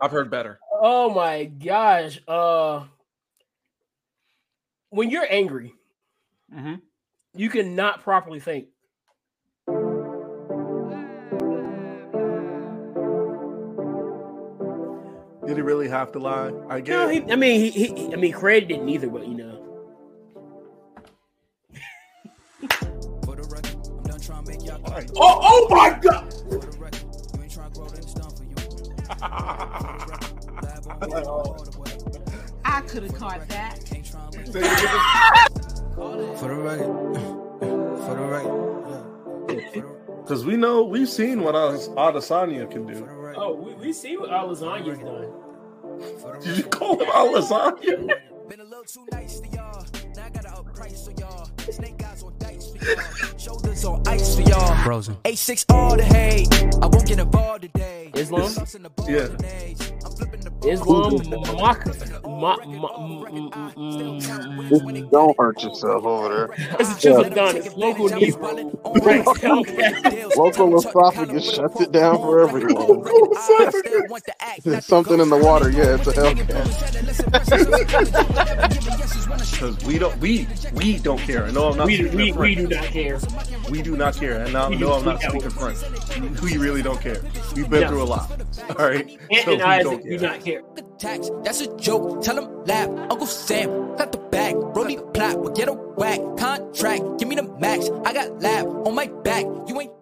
I've heard better. Oh my gosh. When you're angry, mm-hmm. you cannot properly think. Did he really have to lie? I guess. No, I mean, Craig didn't either, but you know. Oh my God! I could have caught that. For the right. Because we know, we've seen what Adesanya can do. Oh, we see what Alasanya's done. Did you call him Alasanya? Been a little too nice to y'all. Now I got to up price for y'all. Snake guys on dice for y'all. Shoulders on ice for y'all. Frozen. 86 all the hay. I won't get a ball today. Islam? Yeah. I'm flipping the ball. Islam. Don't hurt yourself over there. It's just Adonis. Local news. Local esophagus shuts it down for everyone. There's something in the water. Yeah, it's a Hellcat. Because we don't care. No, I'm not. We do not care. We do not care. And now, no, I'm not speaking French. We really don't care. We've been through a lot. All right. Ant and Isaac do not care. That's a joke. Tell him laugh. Uncle Sam got the bag. Brody plot. We'll get a whack contract. Give me the max. I got lab on my back. You ain't.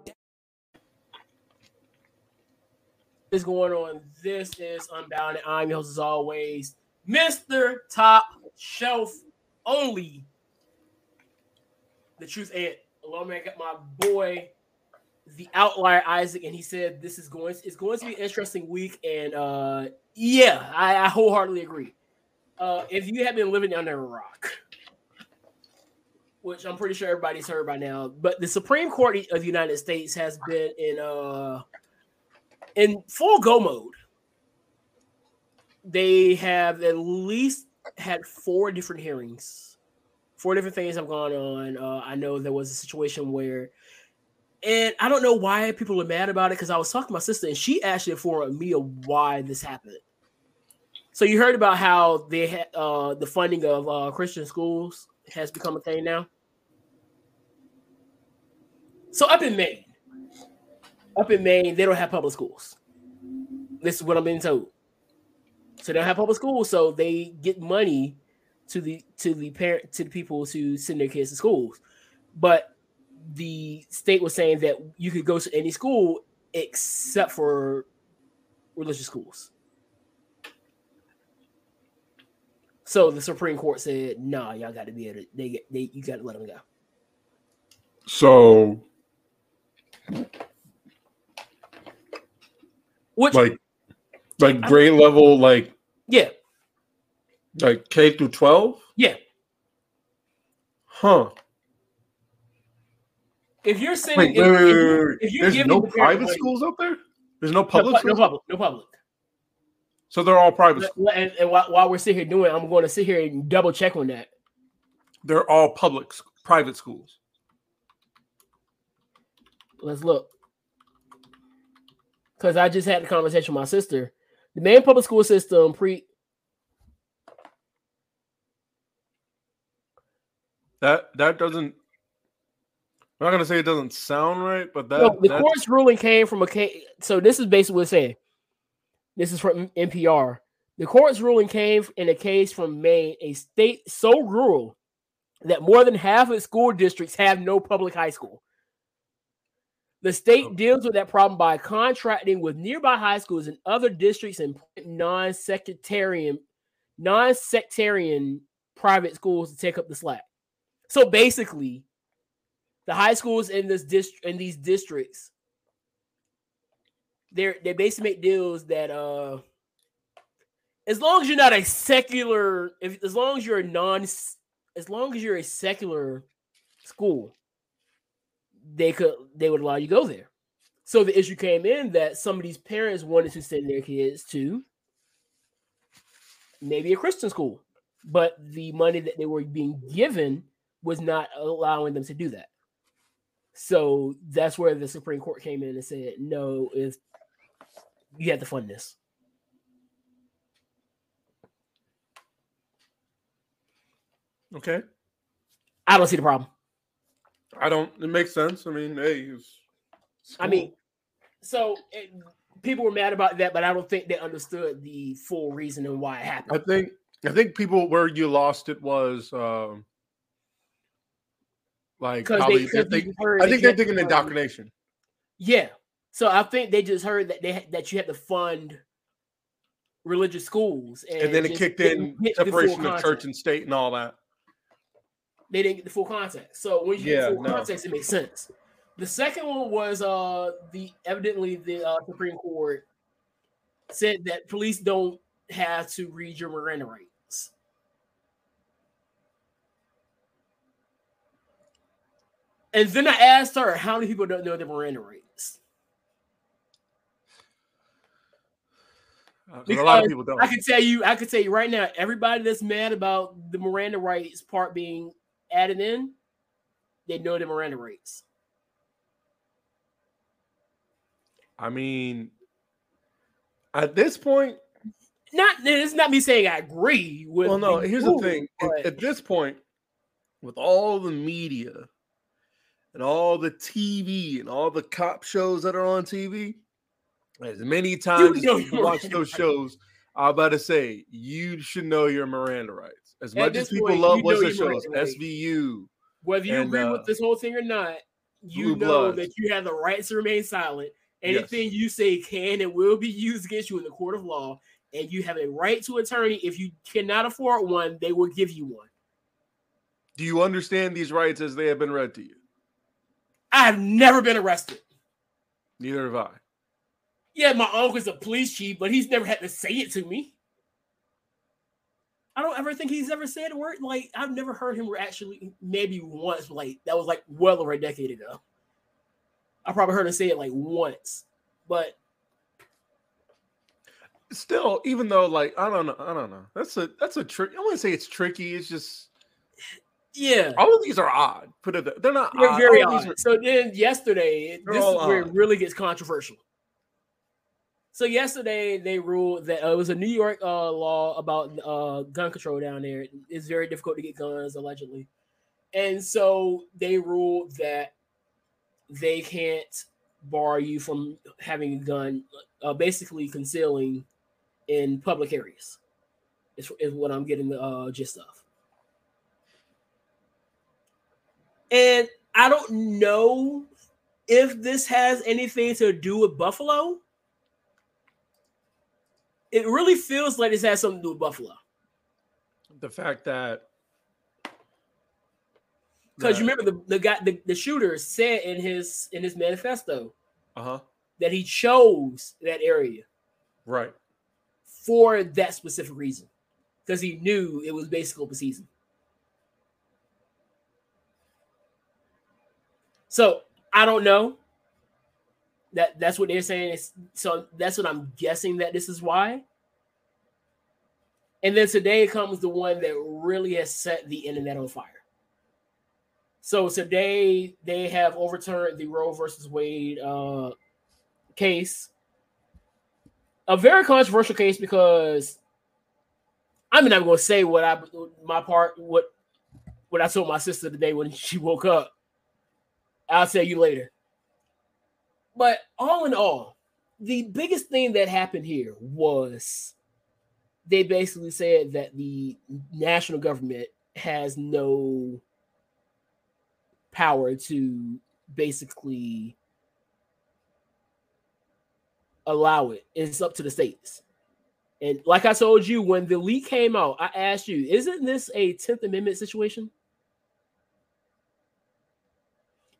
What's going on? This is Unbound. I'm your host as always, Mr. Top Shelf Only. The Truth Ant. Along with my boy, the outlier Isaac, and he said this is going to be an interesting week. And yeah, I wholeheartedly agree. If you have been living under a rock, which I'm pretty sure everybody's heard by now, but the Supreme Court of the United States has been in full go mode. They have at least had four different hearings. Four different things have gone on. I know there was a situation where, and I don't know why people are mad about it, because I was talking to my sister, and she actually informed me of why this happened. So you heard about how they had the funding of Christian schools has become a thing now. So up in Maine, they don't have public schools. This is what I'm being told. So they don't have public schools, so they get money to the people to send their kids to schools. But the state was saying that you could go to any school except for religious schools. So the Supreme Court said, "Nah, y'all got to be able to. You got to let them go." So, which like grade level, like, yeah, like K through 12, yeah, huh? If you're saying, if you're there's no private schools up there, there's no public, no public. So they're all private schools. And while we're sitting here doing it, I'm going to sit here and double check on that. They're all public, private schools. Let's look, because I just had a conversation with my sister. The main public school system that doesn't. I'm not gonna say it doesn't sound right, but the court's ruling came from a case. So this is basically what it's saying. This is from NPR. The court's ruling came in a case from Maine, a state so rural that more than half of its school districts have no public high school. The state deals with that problem by contracting with nearby high schools and other districts and non-sectarian private schools to take up the slack. So basically, the high schools in this these districts, they basically make deals that as long as you're not a secular, as long as you're a secular school, they would allow you to go there. So the issue came in that some of these parents wanted to send their kids to maybe a Christian school, but the money that they were being given was not allowing them to do that. So that's where the Supreme Court came in and said, no, you have to fund this. Okay. I don't see the problem. I don't. It makes sense. I mean, hey, it's cool. I mean, so people were mad about that, but I don't think they understood the full reason and why it happened. I think people where you lost it was like probably. I think they're thinking indoctrination. Yeah. So I think they just heard that that you had to fund religious schools, and then it kicked in separation of church and state and all that. They didn't get the full context. So when you get the full context, it makes sense. The second one was evidently the Supreme Court said that police don't have to read your Miranda rights. And then I asked her, how many people don't know their Miranda rights? A lot of people don't. I can tell you right now, everybody that's mad about the Miranda rights part being added in, they know the Miranda rights. I mean, at this point, it's not me saying I agree with. Well, no, here's the thing. At this point, with all the media and all the TV and all the cop shows that are on TV, as many times as you watch those shows, I'm about to say you should know your Miranda rights. As much as people love what's the shows, SVU. Whether you agree with this whole thing or not, you know that you have the right to remain silent. Anything you say can and will be used against you in the court of law, and you have a right to attorney. If you cannot afford one, they will give you one. Do you understand these rights as they have been read to you? I have never been arrested. Neither have I. Yeah, my uncle's a police chief, but he's never had to say it to me. I don't ever think he's ever said a word. Like, I've never heard him actually, maybe once, like, that was like well over a decade ago. I probably heard him say it like once, but still, even though, like, I don't know. That's a trick. I wouldn't say it's tricky. It's just, yeah. All of these are odd. Put it there. They're not. They're odd. Very odd. So then yesterday, this is where it really gets controversial. So yesterday they ruled that it was a New York law about gun control down there. It's very difficult to get guns, allegedly, and so they ruled that they can't bar you from having a gun, basically concealing in public areas is what I'm getting the gist of. And I don't know if this has anything to do with Buffalo. It really feels like this has something to do with Buffalo. The fact that because you remember the guy, the shooter said in his manifesto that he chose that area, right, for that specific reason, because he knew it was basically open season. So I don't know. That's what they're saying. So that's what I'm guessing that this is why. And then today comes the one that really has set the internet on fire. So today they have overturned the Roe versus Wade case. A very controversial case because I'm not going to say what I told my sister today when she woke up. I'll tell you later. But all in all, the biggest thing that happened here was they basically said that the national government has no power to basically allow it. It's up to the states. And like I told you, when the leak came out, I asked you, isn't this a 10th Amendment situation?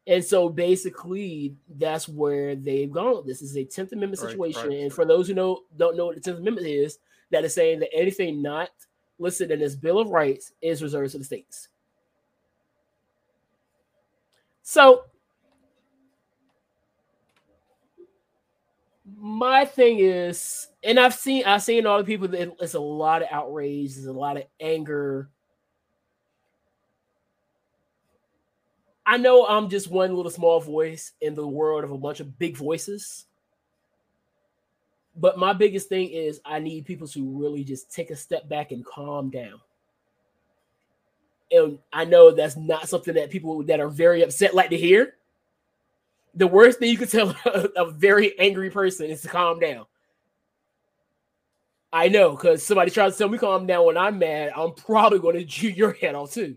And so basically that's where they've gone. This is a 10th Amendment situation. Right. And for those who don't know what the 10th Amendment is, that is saying that anything not listed in this Bill of Rights is reserved to the states. So my thing is, and I've seen all the people that it's a lot of outrage, there's a lot of anger. I know I'm just one little small voice in the world of a bunch of big voices. But my biggest thing is I need people to really just take a step back and calm down. and I know that's not something that people that are very upset like to hear. The worst thing you could tell a very angry person is to calm down. I know, because somebody tries to tell me calm down when I'm mad, I'm probably going to chew your head off too.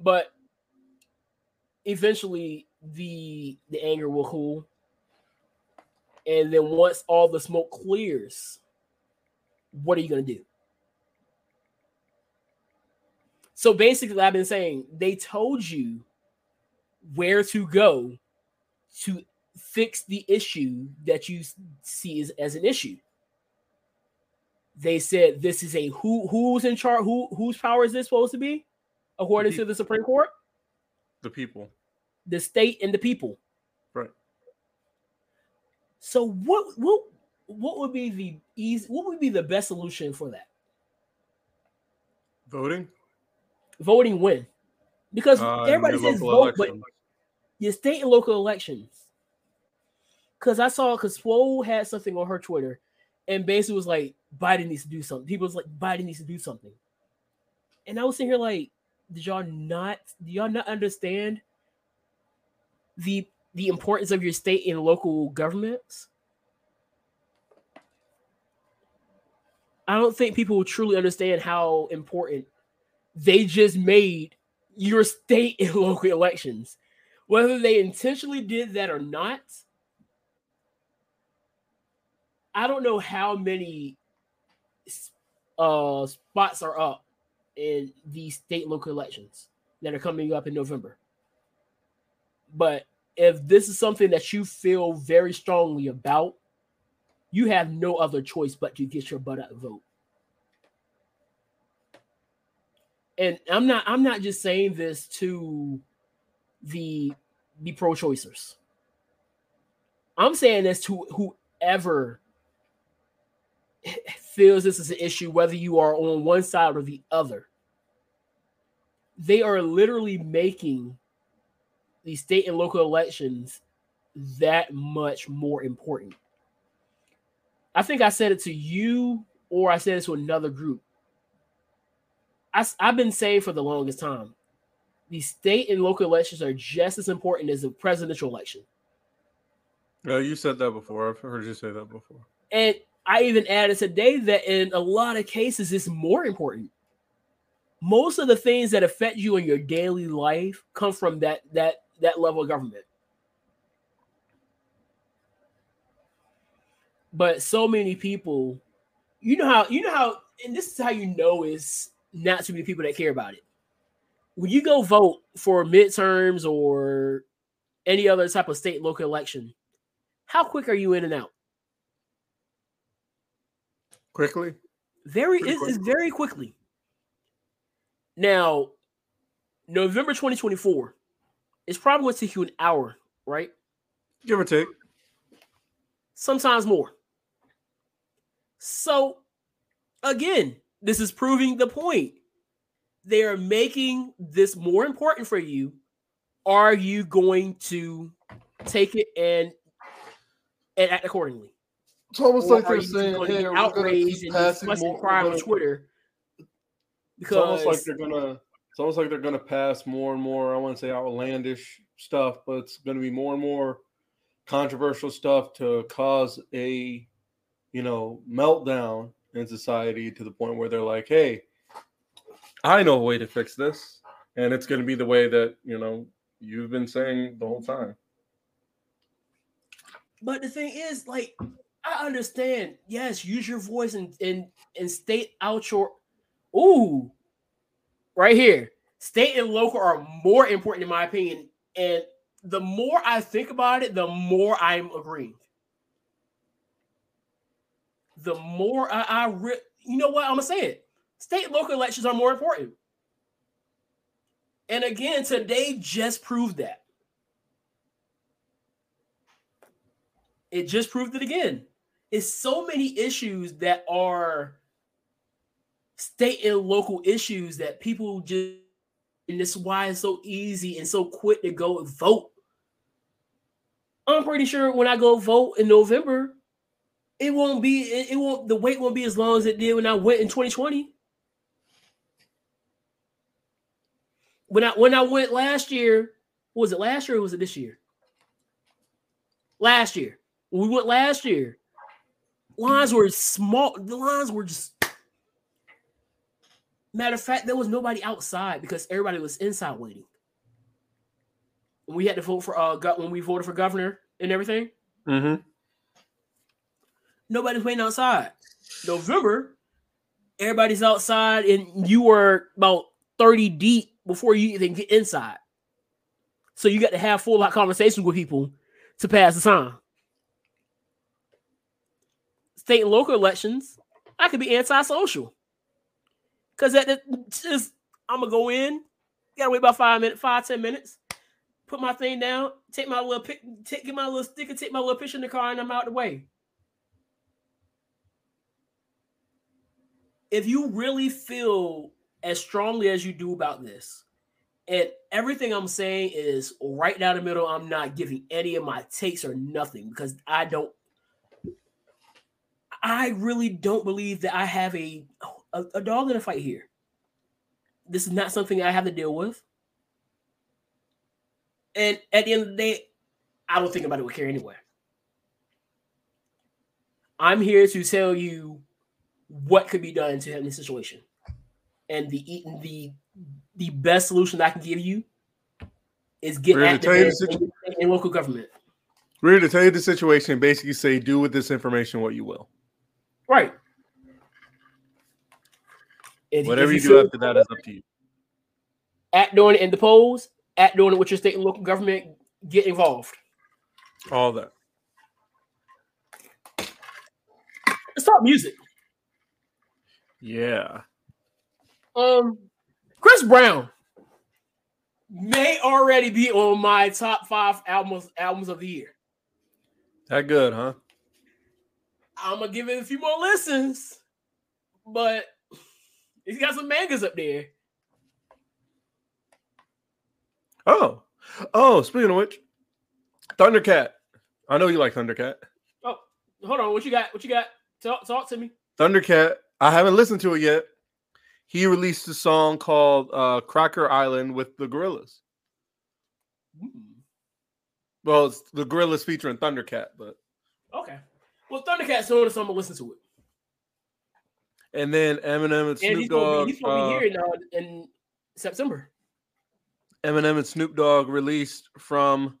But eventually, the anger will cool. And then once all the smoke clears, what are you going to do? So basically, I've been saying, they told you where to go to fix the issue that you see as an issue. They said this is a who's in charge, whose power is this supposed to be, according to the Supreme Court? The people. The state and the people. Right. So what would be the best solution for that? Voting? Voting when? Because everybody says vote, but your state and local elections. Because Swole had something on her Twitter and basically was like, Biden needs to do something. People was like, Biden needs to do something. And I was sitting here like, do y'all not understand the importance of your state and local governments? I don't think people will truly understand how important they just made your state and local elections. Whether they intentionally did that or not, I don't know how many spots are up in the state and local elections that are coming up in November. But if this is something that you feel very strongly about, you have no other choice but to get your butt out and vote. And I'm not just saying this to the pro-choicers. I'm saying this to whoever feels this is an issue, whether you are on one side or the other. They are literally making the state and local elections that much more important. I think I said it to you, or I said it to another group. I've been saying for the longest time, the state and local elections are just as important as the presidential election. No, you said that before. I've heard you say that before. And I even added today that in a lot of cases, it's more important. Most of the things that affect you in your daily life come from that level of government. But so many people, you know how, and this is how you know is not too many people that care about it. When you go vote for midterms or any other type of state local election, how quick are you in and out? Quickly? It's very quickly. Now, November 2024, it's probably going to take you an hour, right? Give or take. Sometimes more. So, again, this is proving the point. They are making this more important for you. Are you going to take it and act accordingly? It's almost like they're saying, "Hey, we're going to keep passing more crime on Twitter." Because it's almost like they're going to pass more and more. I want to say outlandish stuff, but it's going to be more and more controversial stuff to cause a, meltdown in society to the point where they're like, hey, I know a way to fix this. And it's going to be the way that, you've been saying the whole time. But the thing is, like, I understand. Yes, use your voice and state out your... Ooh, right here. State and local are more important in my opinion. And the more I think about it, the more I'm agreeing. The more you know what? I'm going to say it. State and local elections are more important. And again, today just proved that. It just proved it again. It's so many issues that are state and local issues that people just, and this is why it's so easy and so quick to go and vote. I'm pretty sure when I go vote in November, the wait won't be as long as it did when I went in 2020. When I went last year, was it last year or was it this year? Last year. When we went last year, lines were small. The lines were just... Matter of fact, there was nobody outside because everybody was inside waiting. We had to vote for when we voted for governor and everything. Mm-hmm. Nobody's waiting outside. November, everybody's outside, and you were about 30 deep before you even get inside. So you got to have full-out conversations with people to pass the time. State and local elections, I could be antisocial. Because I'm going to go in, got to wait about 5, 10 minutes, put my thing down, get my little sticker, take my little picture in the car, and I'm out the way. If you really feel as strongly as you do about this, and everything I'm saying is right down the middle, I'm not giving any of my takes or nothing because I really don't believe that I have a dog in a fight here. This is not something I have to deal with. And at the end of the day, I don't think anybody would care anyway. I'm here to tell you what could be done to have this situation. And the best solution I can give you is get active in local government. We're to tell you the situation, basically say, do with this information what you will. Right. Whatever you do after that is up to you. Act doing it in the polls, act doing it with your state and local government, get involved. All that. Let's talk music. Yeah. Chris Brown may already be on my top 5 albums of the year. That good, huh? I'm gonna give it a few more listens, but he's got some mangas up there. Oh, speaking of which, Thundercat. I know you like Thundercat. Oh, hold on. What you got? Talk to me. Thundercat. I haven't listened to it yet. He released a song called Cracker Island with the Gorillaz. Mm. Well, it's the Gorillaz featuring Thundercat, but... Okay. Well, Thundercat's doing it, so I'm going to listen to it. And then Eminem and Snoop Dogg... He's going to be here now in September. Eminem and Snoop Dogg released from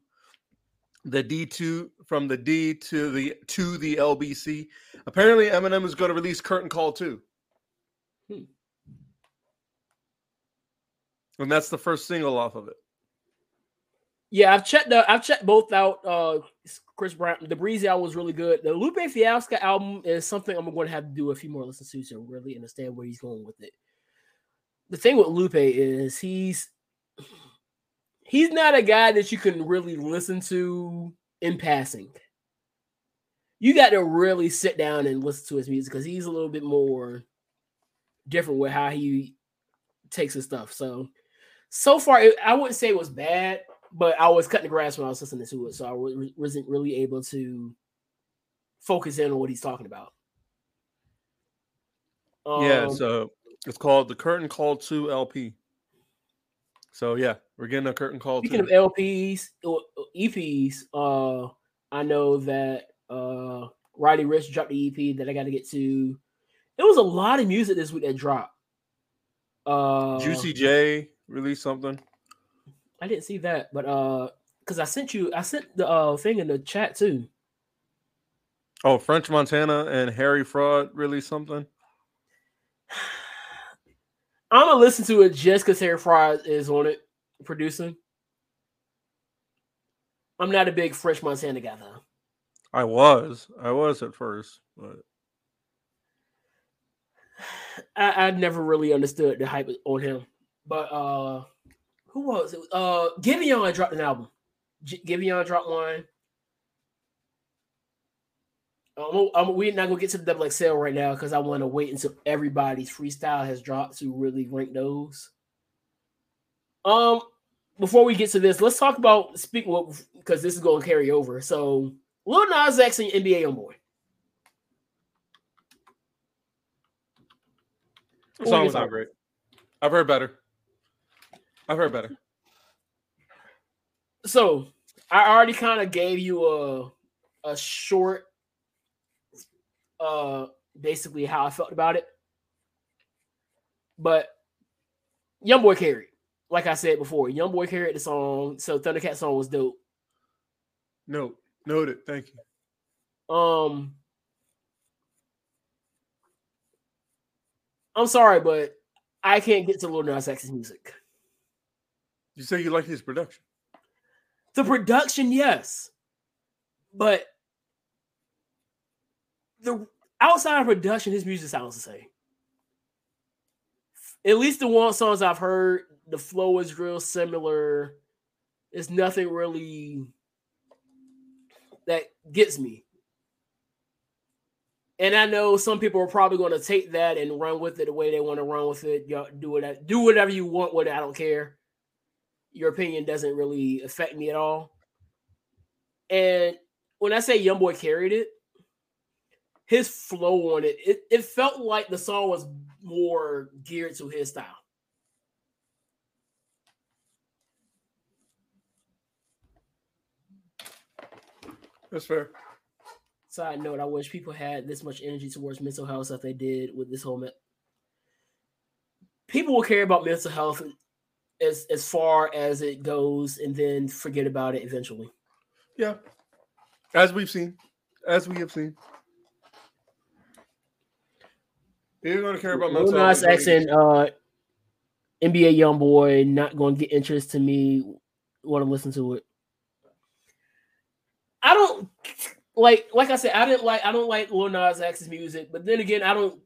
the D to the LBC. Apparently, Eminem is going to release Curtain Call 2. Hmm. And that's the first single off of it. Yeah, I've checked both out. Chris Brown, the Breezy album was really good. The Lupe Fiasco album is something I'm going to have to do a few more listens to really understand where he's going with it. The thing with Lupe is he's not a guy that you can really listen to in passing. You got to really sit down and listen to his music because he's a little bit more different with how he takes his stuff. So far, I wouldn't say it was bad, but I was cutting the grass when I was listening to it, so I wasn't really able to focus in on what he's talking about. Yeah, so it's called the Curtain Call 2 LP. So yeah, we're getting a Curtain Call 2. Speaking of LPs, EPs, I know that Roddy Rich dropped the EP that I got to get to. There was a lot of music this week that dropped. Juicy J released something. I didn't see that, but because I sent the thing in the chat too. Oh, French Montana and Harry Fraud released something. I'm gonna listen to it just because Harry Fraud is on it producing. I'm not a big French Montana guy though. I was at first, but I never really understood the hype on him, but who was it? Giveon dropped an album. Giveon dropped one. We're not gonna get to the double XL right now because I want to wait until everybody's freestyle has dropped to really rank those. Before we get to this, let's talk about because this is going to carry over. So, Lil Nas X and NBA YoungBoy. The song was not great. I've heard better. I've heard better. So I already kind of gave you a short, basically how I felt about it. But YoungBoy carried. Like I said before, YoungBoy carried the song. So Thundercat song was dope. No, noted. Thank you. I'm sorry, but I can't get to Lil Nas X's music. You say you like his production. The production, yes. But the outside of production, his music sounds the same. At least the one songs I've heard, the flow is real similar. It's nothing really that gets me. And I know some people are probably going to take that and run with it the way they want to run with it. Y'all do whatever you want with it. I don't care. Your opinion doesn't really affect me at all. And when I say YoungBoy carried it, his flow on it, it felt like the song was more geared to his style. That's fair. Side note, I wish people had this much energy towards mental health that they did with this whole people will care about mental health as far as it goes and then forget about it eventually. Yeah. As we have seen. They're going to care about mental health. Lil Nas X and NBA YoungBoy not going to get interest to me. Want to listen to it. I don't... Like I said, I don't like Lil Nas X's music, but then again, I don't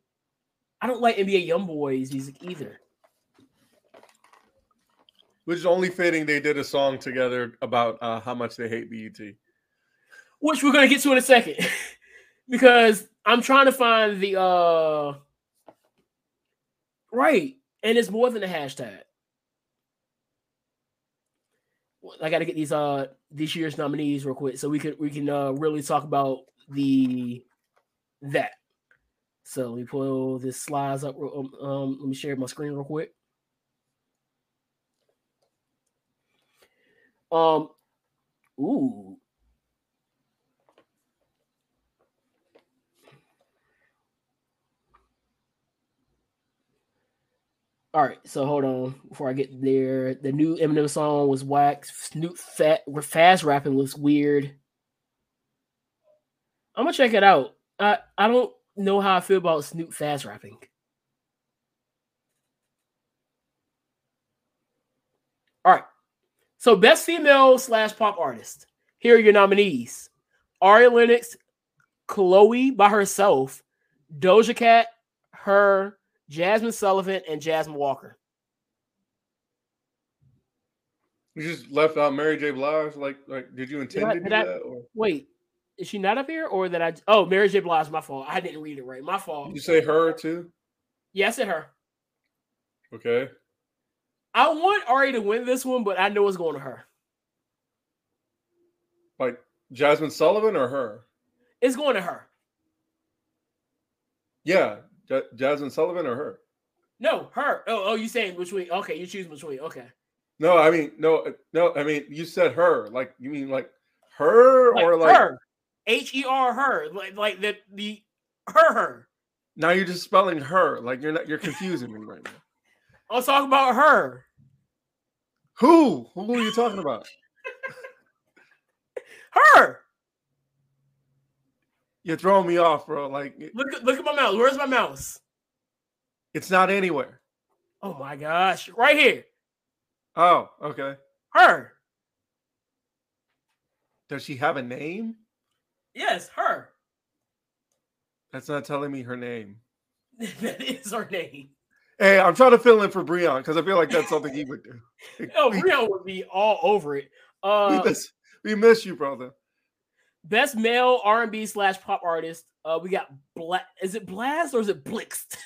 like NBA YoungBoy's music either. Which is only fitting they did a song together about how much they hate BET. Which we're gonna get to in a second. Because I'm trying to find the right, and it's more than a hashtag. I got to get these year's nominees real quick so we can really talk about that. So let me pull this slides up. Let me share my screen real quick. Ooh. All right, so hold on before I get there. The new Eminem song was whack. Snoop fast rapping was weird. I'm gonna check it out. I don't know how I feel about Snoop fast rapping. All right, so best female /pop artist. Here are your nominees: Ari Lennox, Chloe by herself, Doja Cat, her. Jasmine Sullivan and Jasmine Walker. You just left out Mary J. Blige. Like, did you intend to do that? Or? Wait, is she not up here, or that I? Oh, Mary J. Blige. My fault. I didn't read it right. My fault. Did you say her too? Yeah, I said her. Okay. I want Ari to win this one, but I know it's going to her. Like Jasmine Sullivan or her? It's going to her. Yeah. Jasmine Sullivan or her? No, her. Oh, you saying between? Okay, you choose between. Okay. No, I mean no. I mean you said her. Like you mean like her or like her? H-E-R her. Like the her. Now you're just spelling her. Like you're confusing me right now. I'm talking about her. Who? Who are you talking about? Her. You're throwing me off, bro. Like, look at my mouse. Where's my mouse? It's not anywhere. Oh my gosh, right here. Oh, okay. Her. Does she have a name? Yes, her. That's not telling me her name. That is her name. Hey, I'm trying to fill in for Breon because I feel like that's something he would do. No, Breon would be all over it. We miss you, brother. Best male R&B /pop artist. We got is it Blast or is it Blixed?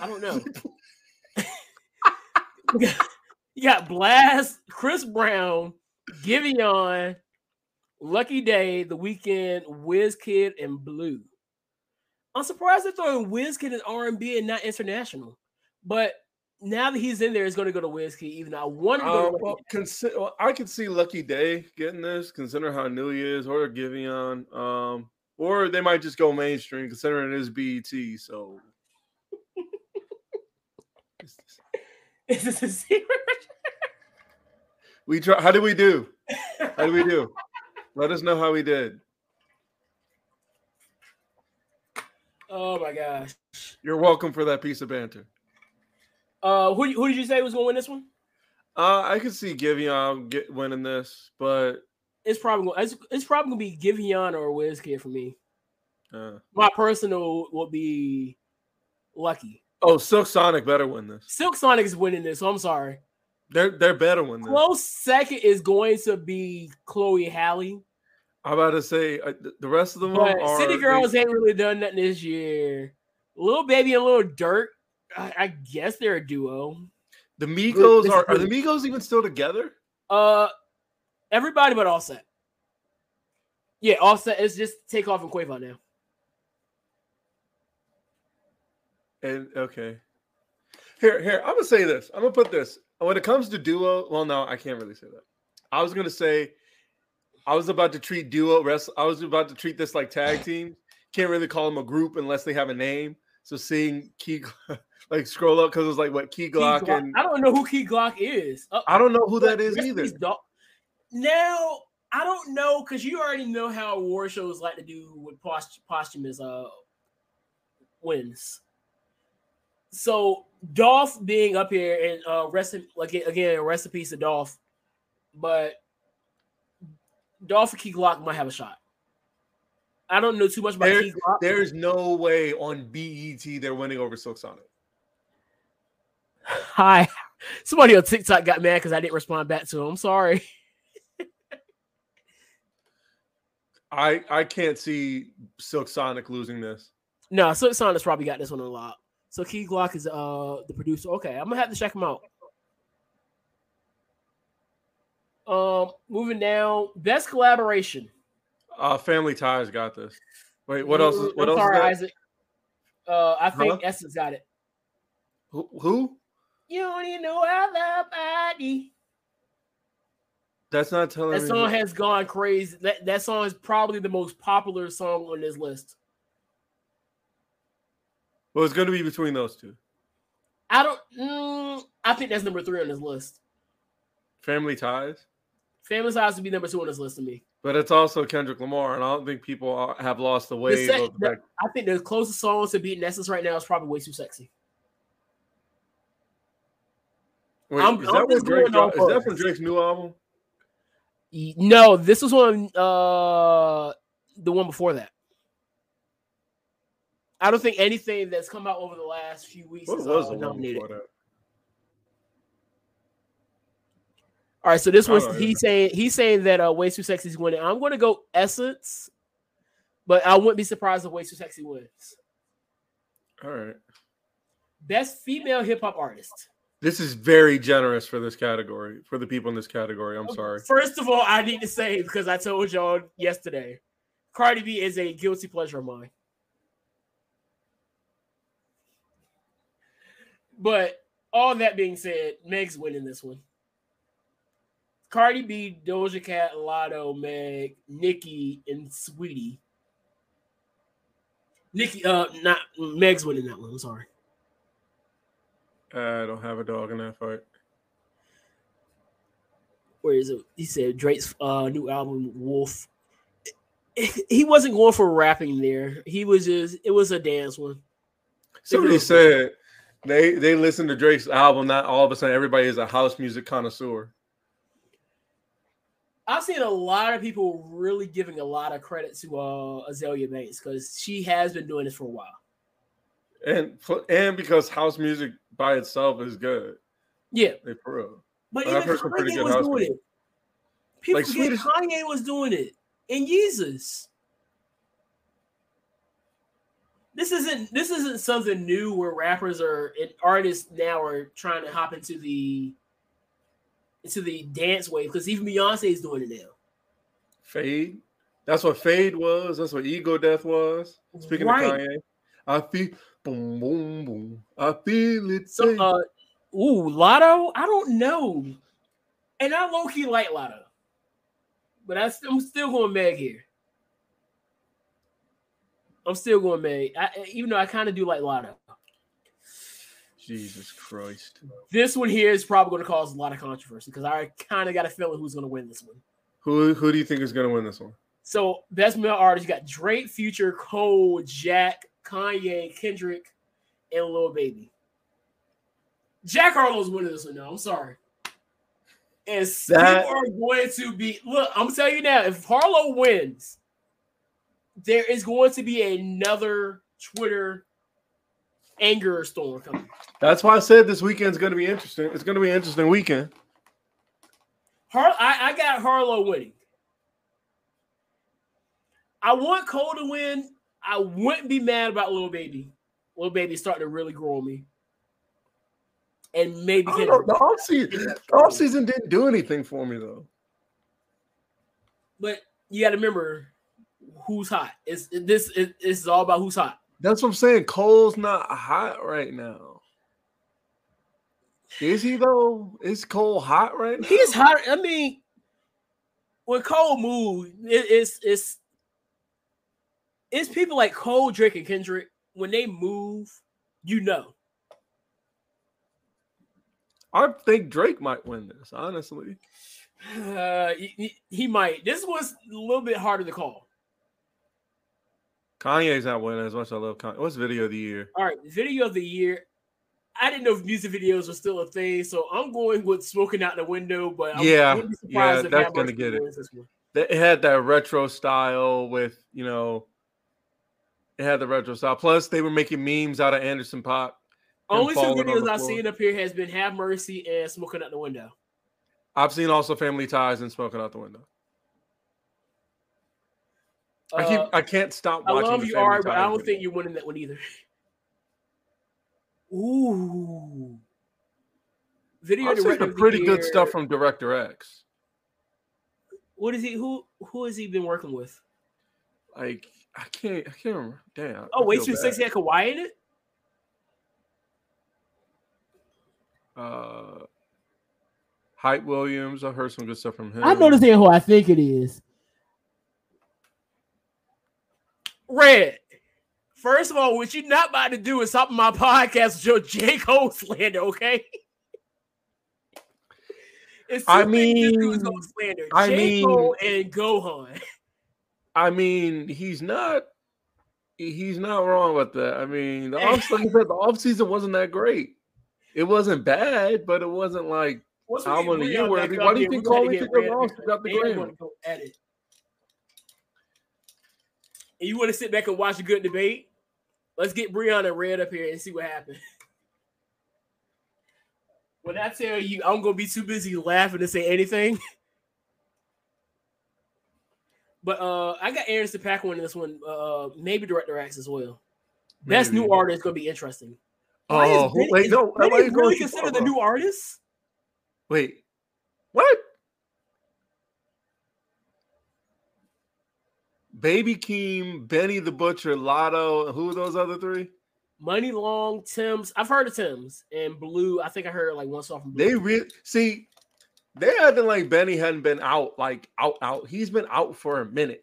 I don't know. You got Blast, Chris Brown, Giveon, Lucky Day, The Weeknd, WizKid, and Blue. I'm surprised they're throwing WizKid in R&B and not international. But now that he's in there, it's going to go to WizKid. Even though I wanted to go to I could see Lucky Day getting this, considering how new he is, or Giveon. Or they might just go mainstream, considering it is BET. So is this a secret? We try. How did we do? How did we do? Let us know how we did. Oh my gosh! You're welcome for that piece of banter. Who did you say was going to win this one? I could see Giveon winning this, but it's probably gonna be Giveon or WizKid for me. My personal will be Lucky. Oh, Silk Sonic better win this. Silk Sonic is winning this. So I'm sorry. They're better when close second is going to be Chloe Halle. I'm about to say the rest of them but are City Girls ain't really done nothing this year. Little Baby and Little Dirt, I guess they're a duo. The Migos are the Migos even still together? Everybody but Offset. Yeah, Offset is just Takeoff and Quavo now. And okay, here I'm gonna say this. I'm gonna put this. When it comes to duo, well, no, I can't really say that. I was gonna say, I was about to treat this like tag team. Can't really call them a group unless they have a name. So seeing Key, like scroll up because it was like what Key Glock and I don't know who Key Glock is. I don't know who that is either. Now I don't know because you already know how award shows like to do with posthumous wins. So Dolph being up here and rest in peace to Dolph, but Dolph and Key Glock might have a shot. I don't know too much about Key Glock. There's no way on BET they're winning over Silk Sonic. Hi, somebody on TikTok got mad because I didn't respond back to him. I'm sorry. I can't see Silk Sonic losing this. No, Silk Sonic's probably got this one on lock. So Key Glock is the producer. Okay, I'm gonna have to check him out. Moving down, best collaboration. Family Ties got this. Wait, what else? Sorry, Isaac. I think Essence got it. Who? You need to know I love body. That's not telling me. That song has gone crazy. That song is probably the most popular song on this list. Well, it's going to be between those two. I think that's number 3 on this list. Family Ties? Family Ties would be number 2 on this list to me. But it's also Kendrick Lamar, and I don't think people have lost the wave. I think the closest song to beating Essence right now is probably Way Too Sexy. Wait, is that from Drake's new album? No, this was on the one before that. I don't think anything that's come out over the last few weeks is nominated. All right, so this was he's saying that Way Too Sexy is winning. I'm going to go Essence, but I wouldn't be surprised if Way Too Sexy wins. All right. Best female hip hop artist. This is very generous for this category, for the people in this category. I'm sorry. First of all, I need to say, because I told y'all yesterday, Cardi B is a guilty pleasure of mine. But all that being said, Meg's winning this one. Cardi B, Doja Cat, Lotto, Meg, Nicki, and Sweetie. Meg's winning that one. I'm sorry. I don't have a dog in that fight. Where is it? He said Drake's new album, Wolf. He wasn't going for rapping there. It was a dance one. Somebody said They listen to Drake's album. Not all of a sudden everybody is a house music connoisseur. I've seen a lot of people really giving a lot of credit to Azalea Banks because she has been doing this for a while, and because house music by itself is good. Yeah, for real. But even Kanye was doing it. People forget Kanye was doing it, and Yeezus. This isn't something new where rappers and artists now are trying to hop into the dance wave, because even Beyonce is doing it now. Fade. That's what Fade was. That's what Ego Death was. Speaking of Kanye, I feel boom boom boom. I feel it. So, Ooh, Lotto? I don't know. And I low-key like Lotto. But I'm still going Meg here. I'm still going Meg. Even though I kind of do like Lotto. Jesus Christ. This one here is probably going to cause a lot of controversy because I kind of got a feeling who's going to win this one. Who do you think is going to win this one? So, best male artist, you got Drake, Future, Cole, Jack, Kanye, Kendrick, and Little Baby. Jack Harlow's winning this one, though. I'm sorry. And people are going to be... Look, I'm telling you now, if Harlow wins, there is going to be another Twitter anger storm coming. That's why I said this weekend's going to be interesting. It's going to be an interesting weekend. I got Harlow winning. I want Cole to win. I wouldn't be mad about Lil Baby. Lil Baby's starting to really grow on me. And maybe the offseason didn't do anything for me, though. But you got to remember who's hot. This is all about who's hot. That's what I'm saying. Cole's not hot right now. Is he, though? Is Cole hot right now? He's hot. I mean, when Cole moved, it's people like Cole, Drake, and Kendrick. When they move, you know. I think Drake might win this, honestly. He might. This was a little bit harder to call. Kanye's not winning as much as I love Kanye. What's video of the year? All right, video of the year. I didn't know if music videos were still a thing, so I'm going with Smoking Out the Window, but I wouldn't be surprised if that's going to get it. This one. It had that retro style with, you know, it had the retro style. Plus, they were making memes out of Anderson .Paak. Only two videos I've seen up here has been Have Mercy and Smoking Out the Window. I've seen also Family Ties and Smoking Out the Window. I can't stop watching. I love you, R, but I don't think you're winning that one either. Ooh. Video director. Pretty good stuff from Director X. What is he? Who has he been working with? Like I can't remember. Damn. Oh, Way Too Sexy had Kawhi in it. Hype Williams. I heard some good stuff from him. I'm noticing who I think it is. Red. First of all, what you're not about to do is hop on my podcast with your J. Cole slander, okay? Cole and Gohan. I mean, he's not wrong with that. I mean, the offseason wasn't that great. It wasn't bad, but it wasn't like I want to get worthy. Why do you think Chloe took the loss without the Grammy? And you want to sit back and watch a good debate? Let's get Brianna Red up here and see what happens. When I tell you, I'm going to be too busy laughing to say anything. But I got Anderson .Paak in this one. Maybe Director X as well. Maybe. That's new artist going to be interesting. Oh, wait, no. Did he really consider the new artist? Wait. What? Baby Keem, Benny the Butcher, Lotto, who are those other three? Money Long, Tim's. I've heard of Tim's and Blue. I think I heard like one song from Blue. They're acting like Benny hadn't been out, like out. He's been out for a minute.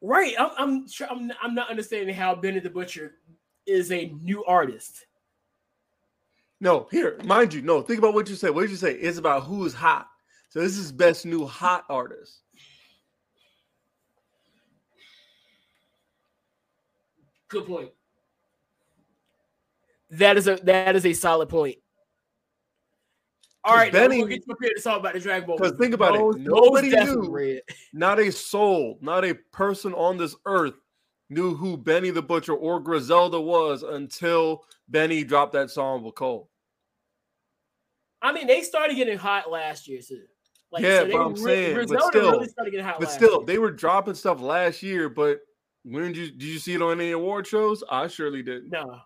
Right. I'm not understanding how Benny the Butcher is a new artist. No, here, mind you, no, think about what you said. What did you say? It's about who's hot. So this is best new hot artist. Good point. That is a solid point. All right, Benny, we'll get you prepared to talk about the Dragon Ball. Because think about it. Nobody knew. Red. Not a soul, not a person on this earth knew who Benny the Butcher or Griselda was until Benny dropped that song with Cole. I mean, they started getting hot last year, too. Like, yeah, so but I'm saying, Griselda really started getting hot last year. They were dropping stuff last year, but did you see it on any award shows? I surely didn't. No.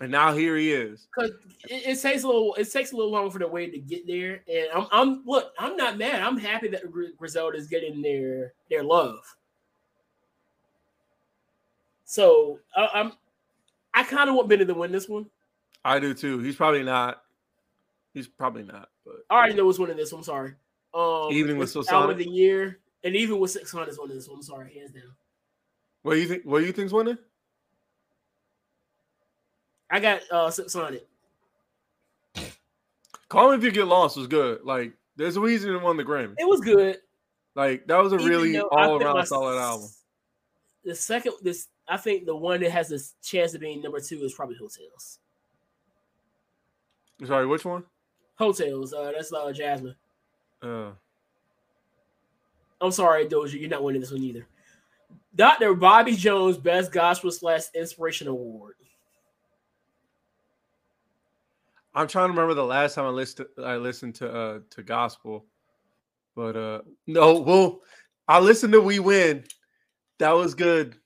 And now here he is. Because it takes a little longer for the wave to get there. And I'm not mad. I'm happy that Griselda is getting their love. So I kind of want Benny to win this one. I do too. He's probably not. But I already know who's winning this one. I'm sorry. Evening with Silk Sonic of the year, and even with 600 is winning this one. I'm sorry, hands down. What do you think? What do you think's winning? I got Silk Sonic. Call Me If You Get Lost was good. Like, there's a reason it won the Grammy. It was good. Like, that was a really all-around solid album. The second, this I think the one that has a chance of being number two is probably Hotels. Sorry, which one? Hotels. That's Jasmine. I'm sorry, Doja. You're not winning this one either. Dr. Bobby Jones Best Gospel / Inspiration Award. I'm trying to remember the last time I listened to gospel, but no. Well, I listened to We Win. That was good.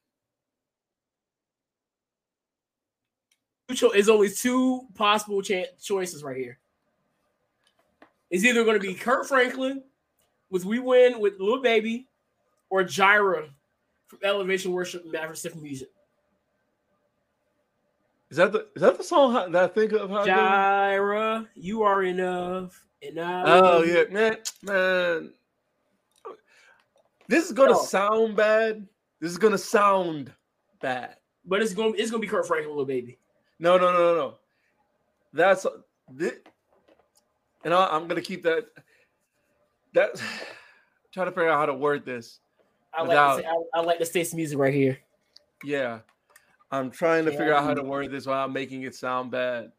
There's only two possible choices right here. It's either going to be Kirk Franklin with We Win with Little Baby, or Gyra from Elevation Worship and Maverick Symphony Music. Is that the song that I think of? How Gyra, you are enough, and I. Oh yeah, man. This is gonna sound bad. But it's gonna be Kurt Franklin, Little Baby. No. That's this, and I'm gonna keep that. That try to figure out how to word this. I like the state's music right here. Yeah. I'm trying to figure out how to word this without making it sound bad,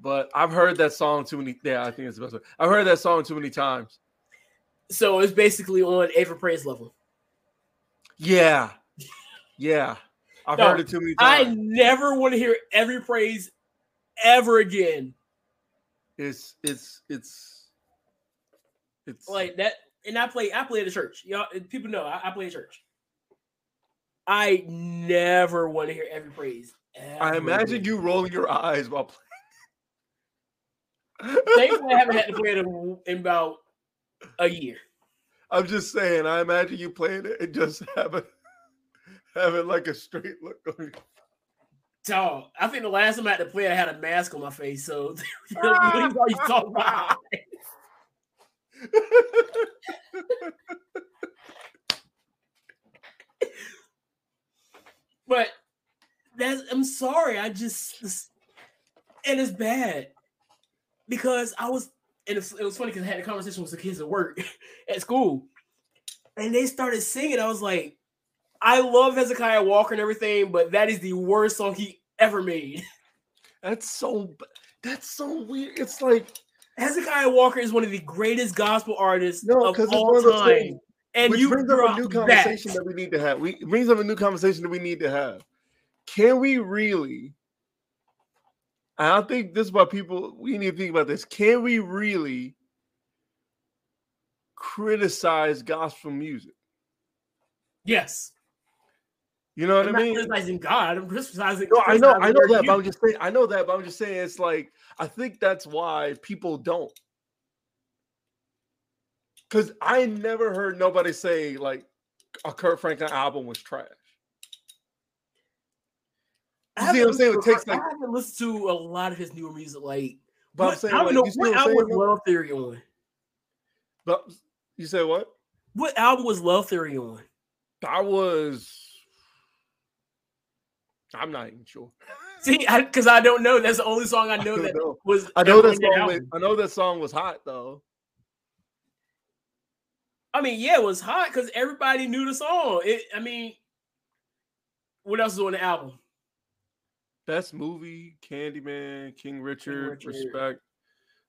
but I've heard that song too many. Yeah, I think it's the best one. I've heard that song too many times. So it's basically on Ava Praise level. Yeah, I've heard it too many times. I never want to hear Every Praise ever again. It's like that, and I play at a church. Y'all, people know I play at church. I never want to hear Every Praise. I imagine you rolling your eyes while playing. Thankfully, I haven't had to play it in about a year. I'm just saying, I imagine you playing it and just having like a straight look on your dog. I think the last time I had to play, I had a mask on my face. So please, you talking about? But I'm sorry. And it's bad because it was funny because I had a conversation with some kids at work at school and they started singing. I was like, I love Hezekiah Walker and everything, but that is the worst song he ever made. That's so weird. It's like Hezekiah Walker is one of the greatest gospel artists of all time. And which brings up a new conversation that we need to have. Can we really? I don't think this is about people. We need to think about this. Can we really criticize gospel music? Yes. You know what I mean? I'm not criticizing God. I'm criticizing. No, I know that. But I'm just saying. It's like I think that's why people don't. Because I never heard nobody say, like, a Kurt Franklin album was trash. You see what I'm saying? I haven't listened to a lot of his newer music. Like, but I'm saying, I don't know what album was Love Theory on. But you said what? What album was Love Theory on? I'm not even sure. See, because I don't know. That's the only song I know that was. I know that song was hot, though. I mean, yeah, it was hot because everybody knew the song. What else is on the album? Best movie, Candyman, King Richard. Respect,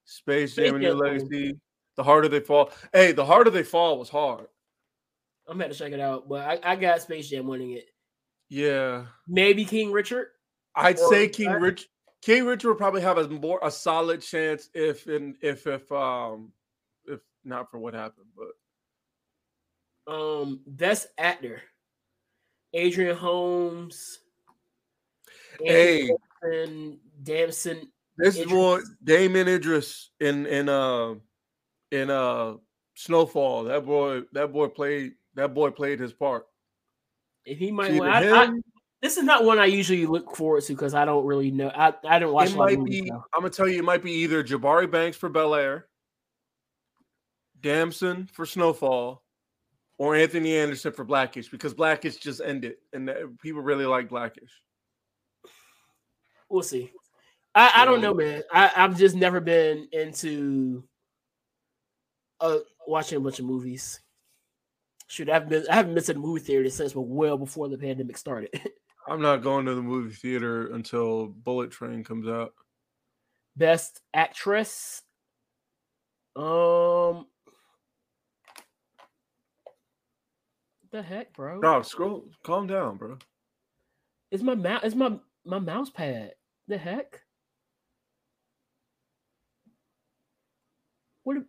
Space Jam, New Legacy, The Harder They Fall. Hey, The Harder They Fall was hard. I'm going to check it out, but I got Space Jam winning it. Yeah. Maybe King Richard? I'd say King Richard. King Richard would probably have a solid chance if not for what happened, but. Best actor, Adrian Holmes. Damson. This is more Damon Idris in Snowfall. That boy played his part. And he might win. This is not one I usually look forward to because I don't really know. I didn't watch it. I'm gonna tell you, it might be either Jabari Banks for Bel Air, Damson for Snowfall, or Anthony Anderson for Blackish, because Blackish just ended and people really like Blackish. We'll see. I don't know, man. I've just never been into watching a bunch of movies. Shoot, I haven't been to the movie theater since, but well before the pandemic started. I'm not going to the movie theater until Bullet Train comes out. Best actress. The heck, bro? No, scroll. Calm down, bro. It's my mouse. It's my mouse pad. The heck? What?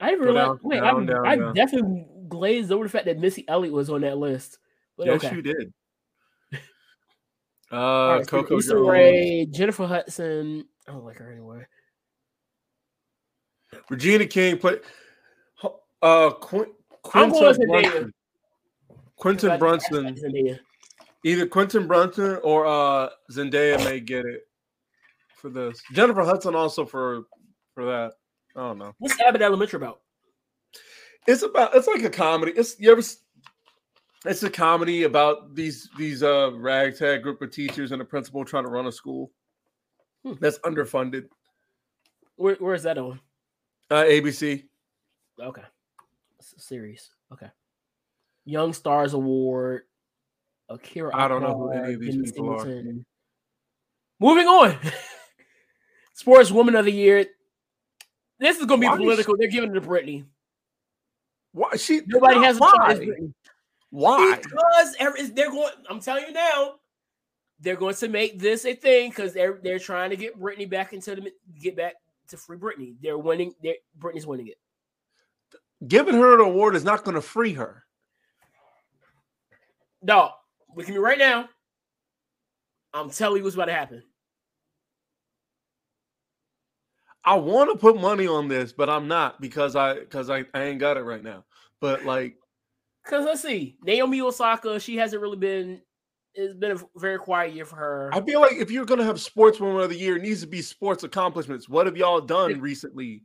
I didn't realize. I definitely glazed over the fact that Missy Elliott was on that list. But yes, okay. You did. Right, Coco Issa Rae, Jennifer Hudson. I don't like her anyway. Regina King played. Quentin Brunson. Either Quentin Brunson or Zendaya may get it for this. Jennifer Hudson also for that. I don't know. What's Abbott Elementary about? It's like a comedy. It's a comedy about these ragtag group of teachers and a principal trying to run a school that's underfunded. Where is that on? ABC. Okay. Series. Okay. Young Stars Award. Akira. I don't know who any of these people are. Moving on. Sports Woman of the Year. This is going to be political. They're giving it to Britney. Why? Nobody has a choice. Why? Because they're going. I'm telling you now, they're going to make this a thing because they're trying to get Britney back to free Britney. They're winning. Britney's winning it. Giving her an award is not going to free her. No, look at me right now. I'm telling you what's about to happen. I want to put money on this, but I'm not because I ain't got it right now. But because let's see, Naomi Osaka, she hasn't really been. It's been a very quiet year for her. I feel like if you're gonna have Sports Woman of the Year, it needs to be sports accomplishments. What have y'all done recently?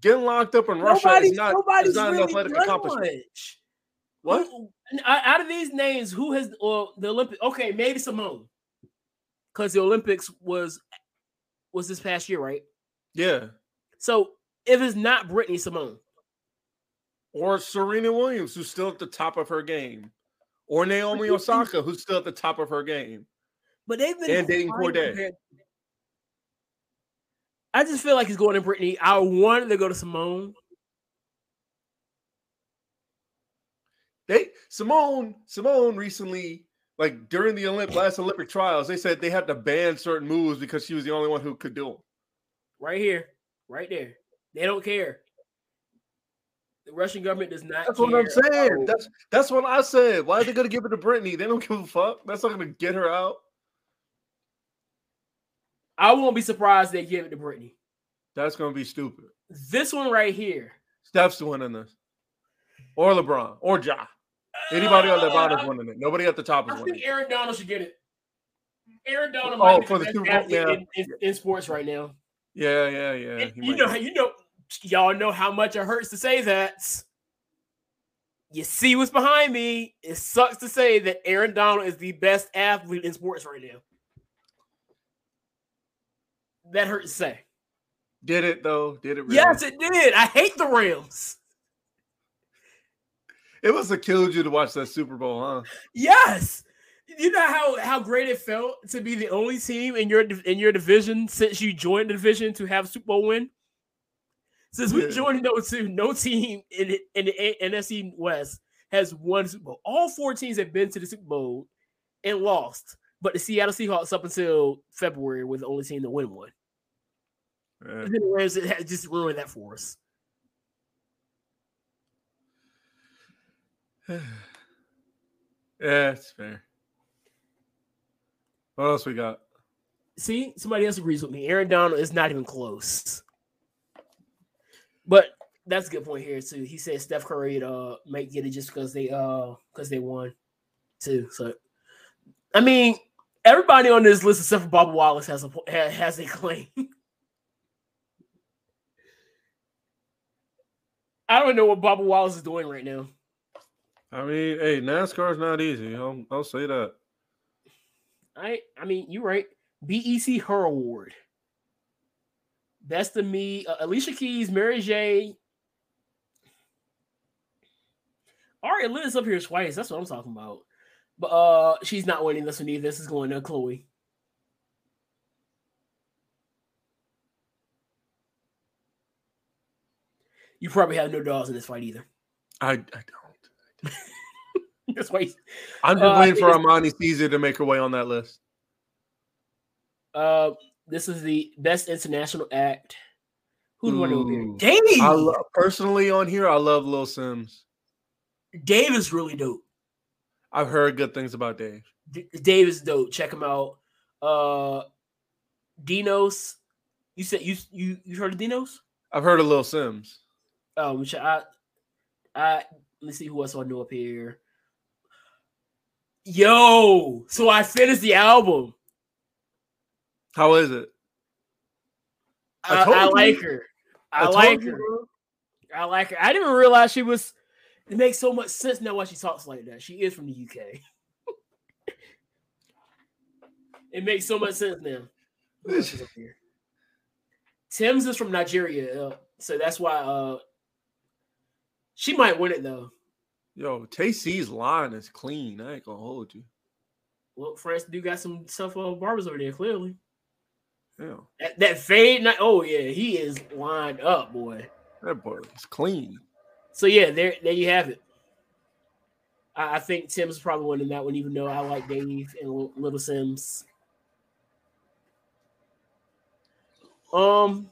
Getting locked up in Russia is not really an athletic accomplishment. Much. What? Out of these names, who has the Olympics? Okay, maybe Simone, because the Olympics was this past year, right? Yeah. So if it's not Britney, Simone, or Serena Williams, who's still at the top of her game, or Naomi Osaka, who's still at the top of her game, but they've been and dating Cordae. I just feel like it's going to Britney. I wanted to go to Simone. Simone recently, like during the last Olympic trials, they said they had to ban certain moves because she was the only one who could do them. Right here, right there. They don't care. The Russian government does not. That's care. What I'm saying. That's what I said. Why are they going to give it to Britney? They don't give a fuck. That's not going to get her out. I won't be surprised they give it to Britney. That's going to be stupid. This one right here. Steph's winning this, or LeBron, or Ja. Anybody on the bottom is winning it. Nobody at the top is winning it. I think Aaron Donald should get it. Aaron Donald might be the best athlete in sports right now. Yeah. Y'all know how much it hurts to say that. You see what's behind me. It sucks to say that Aaron Donald is the best athlete in sports right now. That hurts to say. Did it though? Did it really? Yes, it did. I hate the Rams. It must have killed you to watch that Super Bowl, huh? Yes. You know how great it felt to be the only team in your division since you joined the division to have a Super Bowl win? Since we joined '02, no team in the NFC West has won Super Bowl. All four teams have been to the Super Bowl and lost, but the Seattle Seahawks up until February were the only team to win one. And the Rams just ruined that for us. Yeah, that's fair. What else we got? See, somebody else agrees with me. Aaron Donald is not even close. But that's a good point here too. He said Steph Curry might get it just because they won. too. So, I mean, everybody on this list except for Bubba Wallace has a claim. I don't know what Bubba Wallace is doing right now. I mean, hey, NASCAR's not easy. I'll say that. I mean, you're right. BEC Her Award. That's to me. Alicia Keys, Mary J. Ari Lynn's up here twice. That's what I'm talking about. But she's not winning this one either. This is going to Chloe. You probably have no dogs in this fight either. I don't. That's why I'm just waiting for Armani Caesar to make her way on that list. This is the best international act. Who do I know here? Dave. Personally, on here, I love Lil Sims. Dave is really dope. I've heard good things about Dave. Dave is dope. Check him out. Dinos. You said you heard of Dinos? I've heard of Lil Sims. Let's see who else I know up here. Yo, so I finished the album. How is it? I like her. I like her. I didn't even realize she was. It makes so much sense now why she talks like that. She is from the UK. It makes so much sense now. Who else is up here? Tim's is from Nigeria, so that's why she might win it though. Yo, Tay-C's line is clean. I ain't gonna hold you. Well, France do got some tough barbers over there, clearly. Yeah. That fade night. Oh yeah, he is lined up, boy. That boy is clean. So yeah, there you have it. I think Tim's probably winning that one, even though I like Dave and Little Sims. So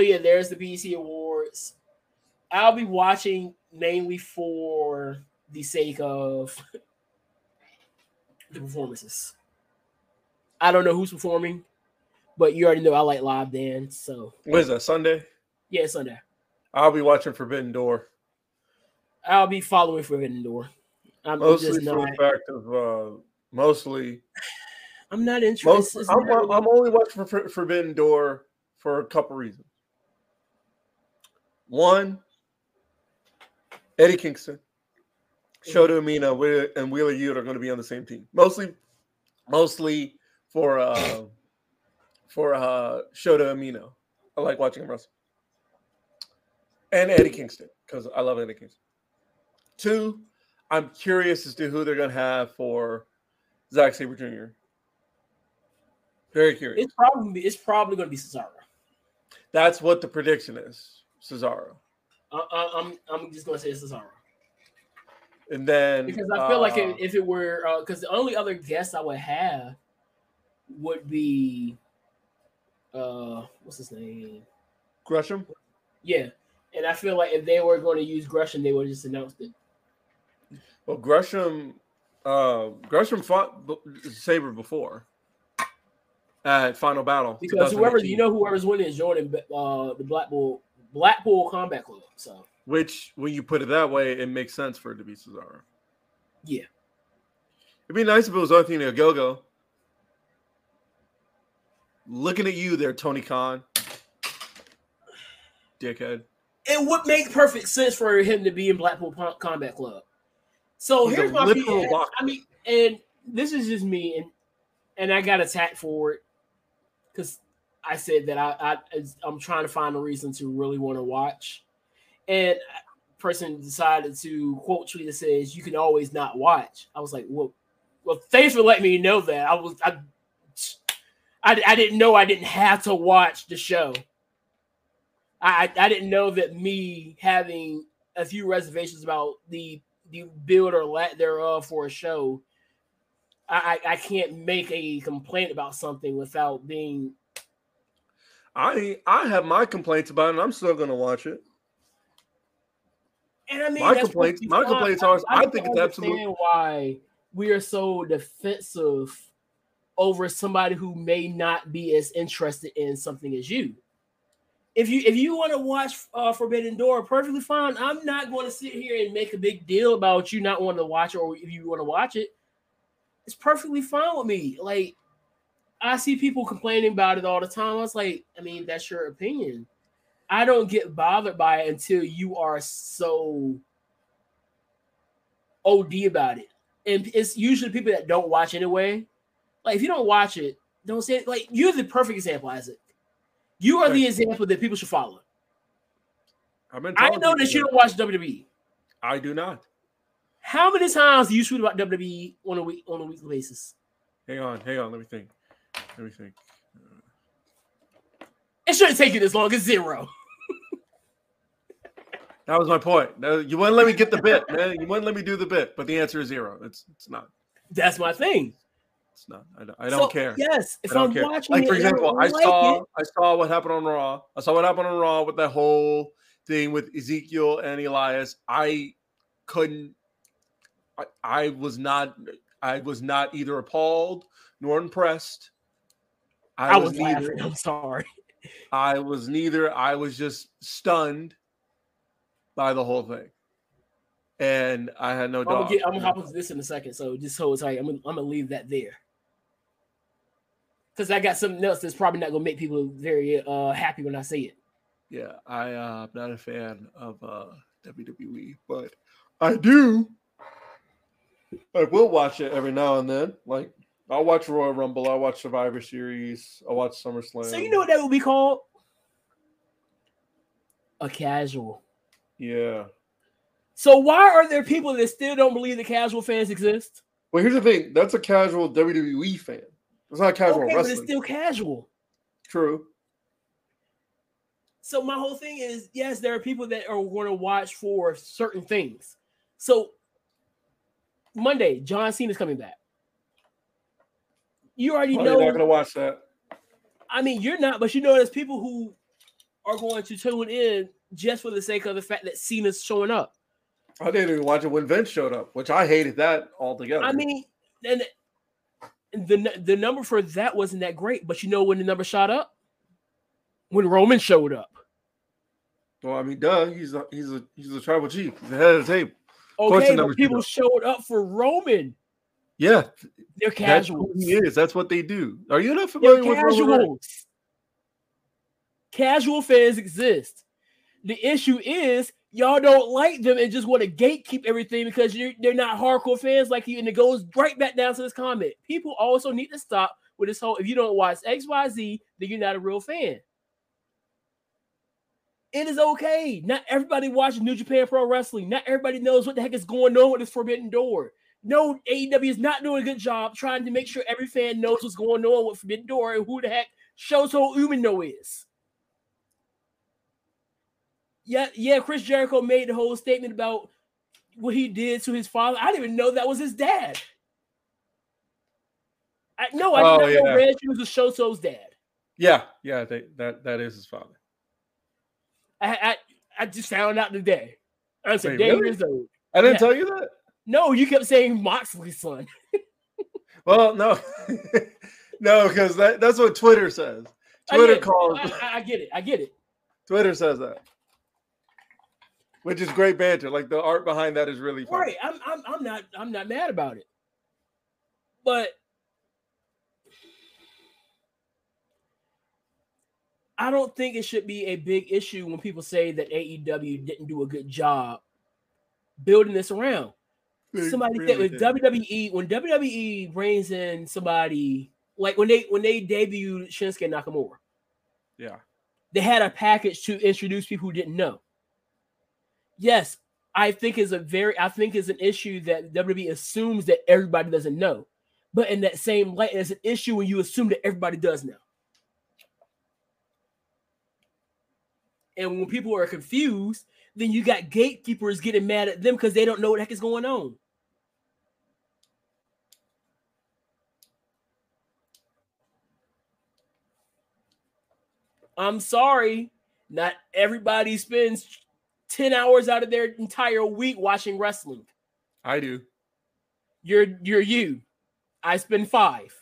yeah, there's the BET Awards. I'll be watching mainly for the sake of the performances. I don't know who's performing, but you already know I like live dance. So what is that, Sunday? Yeah, it's Sunday. I'll be watching Forbidden Door. I'll be following Forbidden Door. I'm not interested. I'm only watching Forbidden Door for a couple reasons. One, Eddie Kingston, Shota Umino, and Wheeler Yuta are going to be on the same team. Mostly for Shota Umino. I like watching him wrestle. And Eddie Kingston, because I love Eddie Kingston. Two, I'm curious as to who they're going to have for Zack Sabre Jr. Very curious. It's probably going to be Cesaro. That's what the prediction is, Cesaro. I'm just going to say Cesaro. And then because I feel like if it were because the only other guest I would have would be what's his name? Gresham? Yeah. And I feel like if they were going to use Gresham, they would have just announced it. Well, Gresham fought Sabre before at Final Battle. Because whoever's winning is joining the Blackpool Combat Club. So, which, when you put it that way, it makes sense for it to be Cesaro. Yeah. It'd be nice if it was Athena Gogo. Looking at you there, Tony Khan. Dickhead. It would make perfect sense for him to be in Blackpool Combat Club. So here's my opinion. I mean, and this is just me, and I got attacked for it because I said that I'm trying to find a reason to really want to watch, and a person decided to quote tweet that says, "You can always not watch." I was like, "Well, thanks for letting me know that." I didn't know I didn't have to watch the show. I didn't know that me having a few reservations about the build or lack thereof for a show, I can't make a complaint about something without being. I have my complaints about it, and I'm still going to watch it. And I mean, my complaints are I think it's absolutely why we are so defensive over somebody who may not be as interested in something as you. If you want to watch Forbidden Door, perfectly fine. I'm not going to sit here and make a big deal about you not wanting to watch it, or if you want to watch it, it's perfectly fine with me. Like, I see people complaining about it all the time. I was like, I mean, that's your opinion. I don't get bothered by it until you are so OD about it. And it's usually people that don't watch anyway. Like, if you don't watch it, don't say it. Like, you're the perfect example, Isaac. You are the example that people should follow. I know that you don't watch WWE. I do not. How many times do you tweet about WWE on a weekly basis? Hang on. Let me think. It shouldn't take you this long. It's zero. That was my point. You wouldn't let me get the bit, man. You wouldn't let me do the bit, but the answer is zero. It's not. That's my thing. It's not. I don't care. Yes, if I'm watching, like, for example, I saw what happened on Raw. I saw what happened on Raw with that whole thing with Ezekiel and Elias. I was not either appalled nor impressed. I was neither. I'm sorry. I was neither. I was just stunned by the whole thing. And I had no dog. I'm gonna hop into this in a second, so just hold tight. I'm gonna leave that there because I got something else that's probably not gonna make people very happy when I say it. Yeah, I'm not a fan of WWE, but I do. I will watch it every now and then. Like, I'll watch Royal Rumble. I'll watch Survivor Series. I'll watch SummerSlam. So you know what that would be called? A casual. Yeah. So why are there people that still don't believe the casual fans exist? Well, here's the thing. That's a casual WWE fan. It's not a casual wrestling. But it's still casual. True. So my whole thing is, yes, there are people that are going to watch for certain things. So Monday, John Cena's coming back. You already know. You're not going to watch that. I mean, you're not, but you know there's people who are going to tune in just for the sake of the fact that Cena's showing up. I didn't even watch it when Vince showed up, which I hated that altogether. I mean, and the number for that wasn't that great, but you know when the number shot up? When Roman showed up. Well, I mean, duh, he's a tribal chief. He's the head of the table. Okay, but people showed up for Roman. Yeah. They're casuals. That's who he is. That's what they do. Are you not familiar with Roman? Casual fans exist. The issue is y'all don't like them and just want to gatekeep everything because they're not hardcore fans like you. And it goes right back down to this comment. People also need to stop with this whole, if you don't watch XYZ, then you're not a real fan. It is okay. Not everybody watches New Japan Pro Wrestling. Not everybody knows what the heck is going on with this Forbidden Door. No, AEW is not doing a good job trying to make sure every fan knows what's going on with Forbidden Door and who the heck Shoto Umino is. Yeah, Chris Jericho made the whole statement about what he did to his father. I didn't even know that was his dad. I didn't know Red Shoes was Shoto's dad. Yeah, that is his father. I just found out today. I said, wait, really? I didn't tell you that? No, you kept saying Moxley's son. Well, no, because that's what Twitter says. Twitter calls. I get it. Twitter says that. Which is great banter. Like, the art behind that is really fun. Right. I'm not mad about it. But I don't think it should be a big issue when people say that AEW didn't do a good job building this around. When WWE brings in somebody, like when they debuted Shinsuke Nakamura. Yeah. They had a package to introduce people who didn't know. Yes, I think it's an issue that WWE assumes that everybody doesn't know. But in that same light, it's an issue when you assume that everybody does know. And when people are confused, then you got gatekeepers getting mad at them because they don't know what the heck is going on. I'm sorry, not everybody spends 10 hours out of their entire week watching wrestling. I do. You're you. I spend 5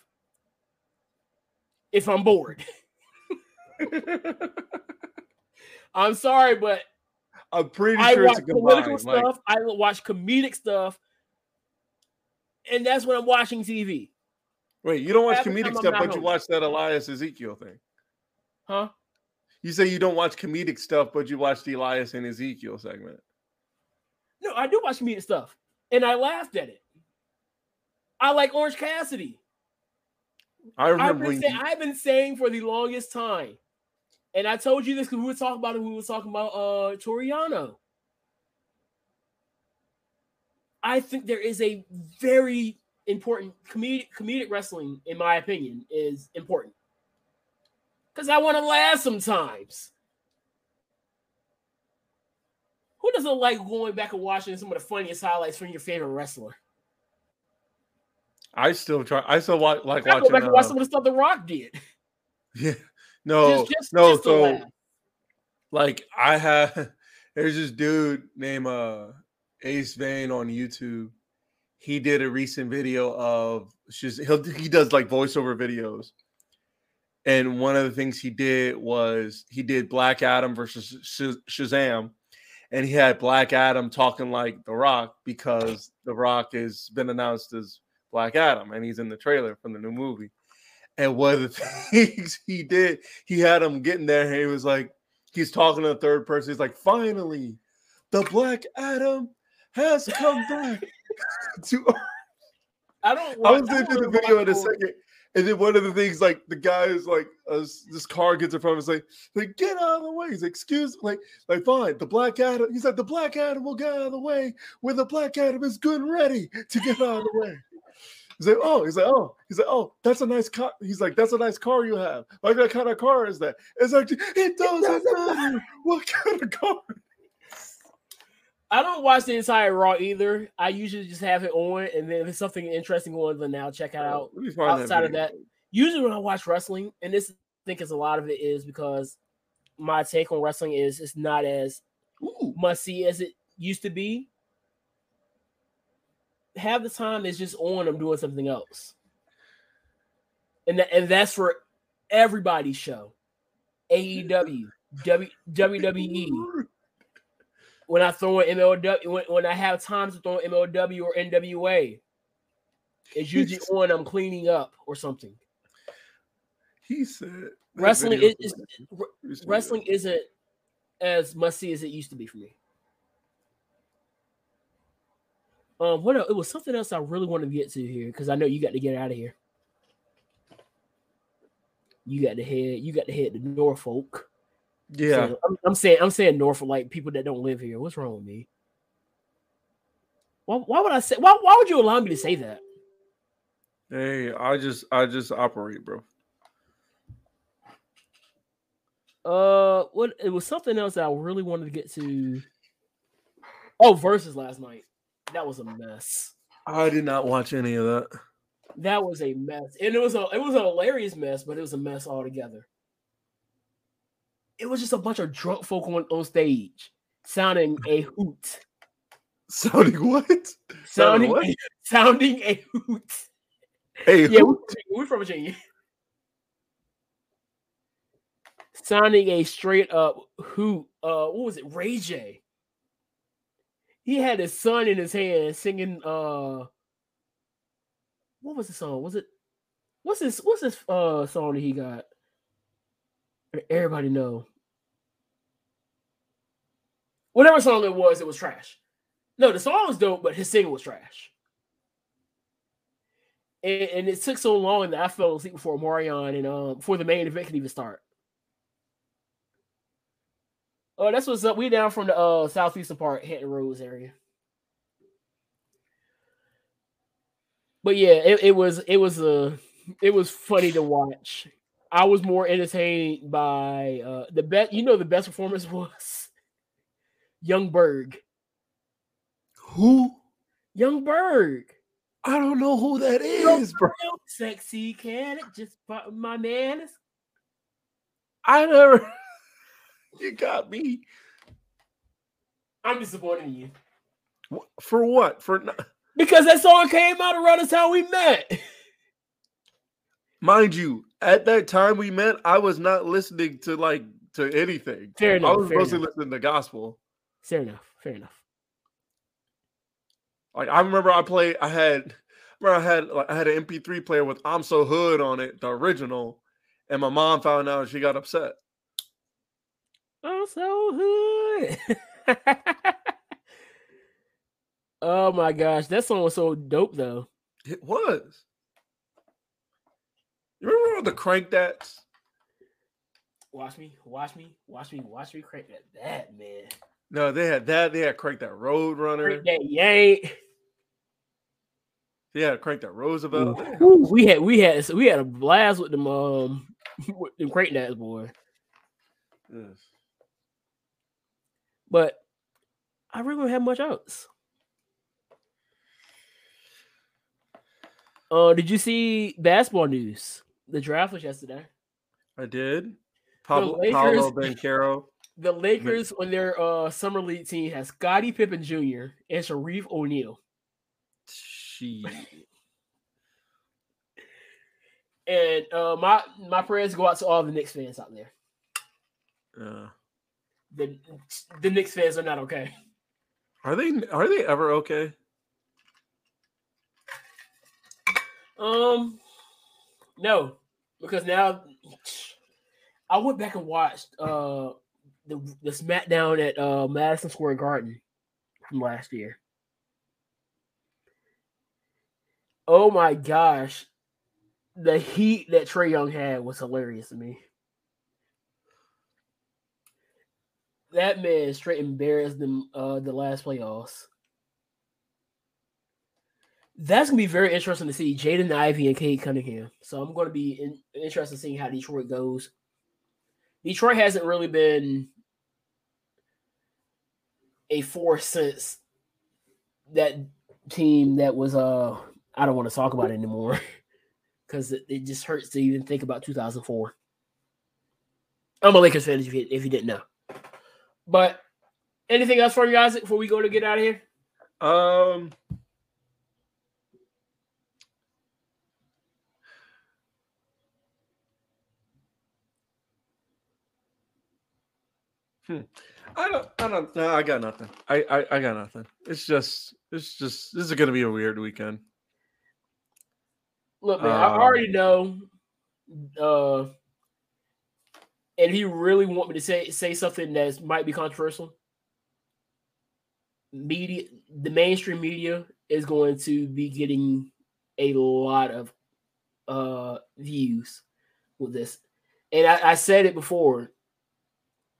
if I'm bored. I'm sorry, but I'm pretty sure it's political stuff. I watch comedic stuff, and that's when I'm watching TV. Wait, you don't watch comedic stuff, but you watch that Elias Ezekiel thing, huh? You say you don't watch comedic stuff, but you watch the Elias and Ezekiel segment. No, I do watch comedic stuff, and I laughed at it. I like Orange Cassidy. I remember. I've been saying for the longest time, and I told you this because we were talking about it. We were talking about Toriano. I think there is a very important comedic wrestling, in my opinion, is important. Because I want to laugh sometimes. Who doesn't like going back and watching some of the funniest highlights from your favorite wrestler? I still try. I still like watching. I go back and watch some of the stuff The Rock did. Yeah. No. No. Just so, like, I have. There's this dude named Ace Vane on YouTube. He did a recent video of. He does like voiceover videos. And one of the things he did was he did Black Adam versus Shazam, and he had Black Adam talking like The Rock because The Rock has been announced as Black Adam, and he's in the trailer from the new movie. And one of the things he did, he had him getting there, and he was like, he's talking to the third person. He's like, finally, the Black Adam has come back to Earth. I was into the video in a second. And then one of the things, like, the guy is like, this car gets in front of him and is like, get out of the way. He's like, excuse me. Like, fine, the Black Adam. He's like, the Black Adam will get out of the way when the Black Adam is good and ready to get out of the way. He's like, oh, that's a nice car. He's like, that's a nice car you have. Like, what kind of car is that? It's like, it doesn't matter. What kind of car? I don't watch the entire Raw either. I usually just have it on, and then if it's something interesting on, then I'll check it out. Outside of that, usually when I watch wrestling, and this, I think, is a lot of it is because my take on wrestling is it's not as must-see as it used to be. Half the time, it's just on. I'm doing something else, and that's for everybody's show. AEW, WWE. When I throw in MLW, when I have time to throw in MLW or NWA, it's usually on. I'm cleaning up or something. He said wrestling isn't as must see as it used to be for me. What else? It was something else I really want to get to here because I know you got to get out of here. You got to head to Norfolk. Yeah, so I'm saying Norfolk like people that don't live here. What's wrong with me? Why would I say? Why would you allow me to say that? Hey, I just operate, bro. What? It was something else that I really wanted to get to. Oh, Versus last night. That was a mess. I did not watch any of that. That was a mess, and it was a hilarious mess, but it was a mess altogether. It was just a bunch of drunk folk on stage, sounding a hoot. Sounding what? Sounding a hoot. Hey, yeah, we're from Virginia. Sounding a straight up hoot. What was it? Ray J. He had his son in his hand singing. What was the song? Was it? What's this? Song that he got? Everybody know. Whatever song it was trash. No, the song was dope, but his singing was trash. And it took so long that I fell asleep before Marion and before the main event could even start. Oh, that's what's up. We down from the southeastern part, Hampton Roads area. But yeah, it was funny to watch. I was more entertained by the best. You know, the best performance was YoungBoy. Who? YoungBoy. I don't know who that is, bro. Sexy, can it just my man? I never. You got me. I'm disappointed in you. For what? Because that song came out around us how we met. Mind you, at that time we met, I was not listening to like to anything. Fair enough. I was mostly listening to gospel. Fair enough. Fair enough. Like I remember, I had an MP3 player with "I'm So Hood" on it, the original, and my mom found out and she got upset. I'm so hood. Oh my gosh, that song was so dope though. It was. You remember all the crank dats? Watch me crank that, man. No, they had that. They had crank that Roadrunner. Crank that Yank. Yeah, crank that Roosevelt. Ooh, we had a blast with them crank dats, boy. Yes. But I really don't have much else. Did you see basketball news? The draft was yesterday. I did. Paolo Banchero. The Lakers on their summer league team has Scottie Pippen Jr. and Shaquille O'Neal. Jeez. And my prayers go out to all the Knicks fans out there. The Knicks fans are not okay. Are they ever okay? No, because now I went back and watched the SmackDown at Madison Square Garden from last year. Oh my gosh, the heat that Trae Young had was hilarious to me. That man straight embarrassed them the last playoffs. That's going to be very interesting to see Jaden Ivey and Cade Cunningham. So I'm going to be interested in seeing how Detroit goes. Detroit hasn't really been a force since that team that was I don't want to talk about it anymore because it just hurts to even think about 2004. I'm a Lakers fan if you didn't know. But anything else for you, Isaac, before we go to get out of here? I got nothing. I got nothing. It's just this is gonna be a weird weekend. Look, man, I already know. And if you really want me to say something that might be controversial, media, the mainstream media is going to be getting a lot of views with this. And I said it before.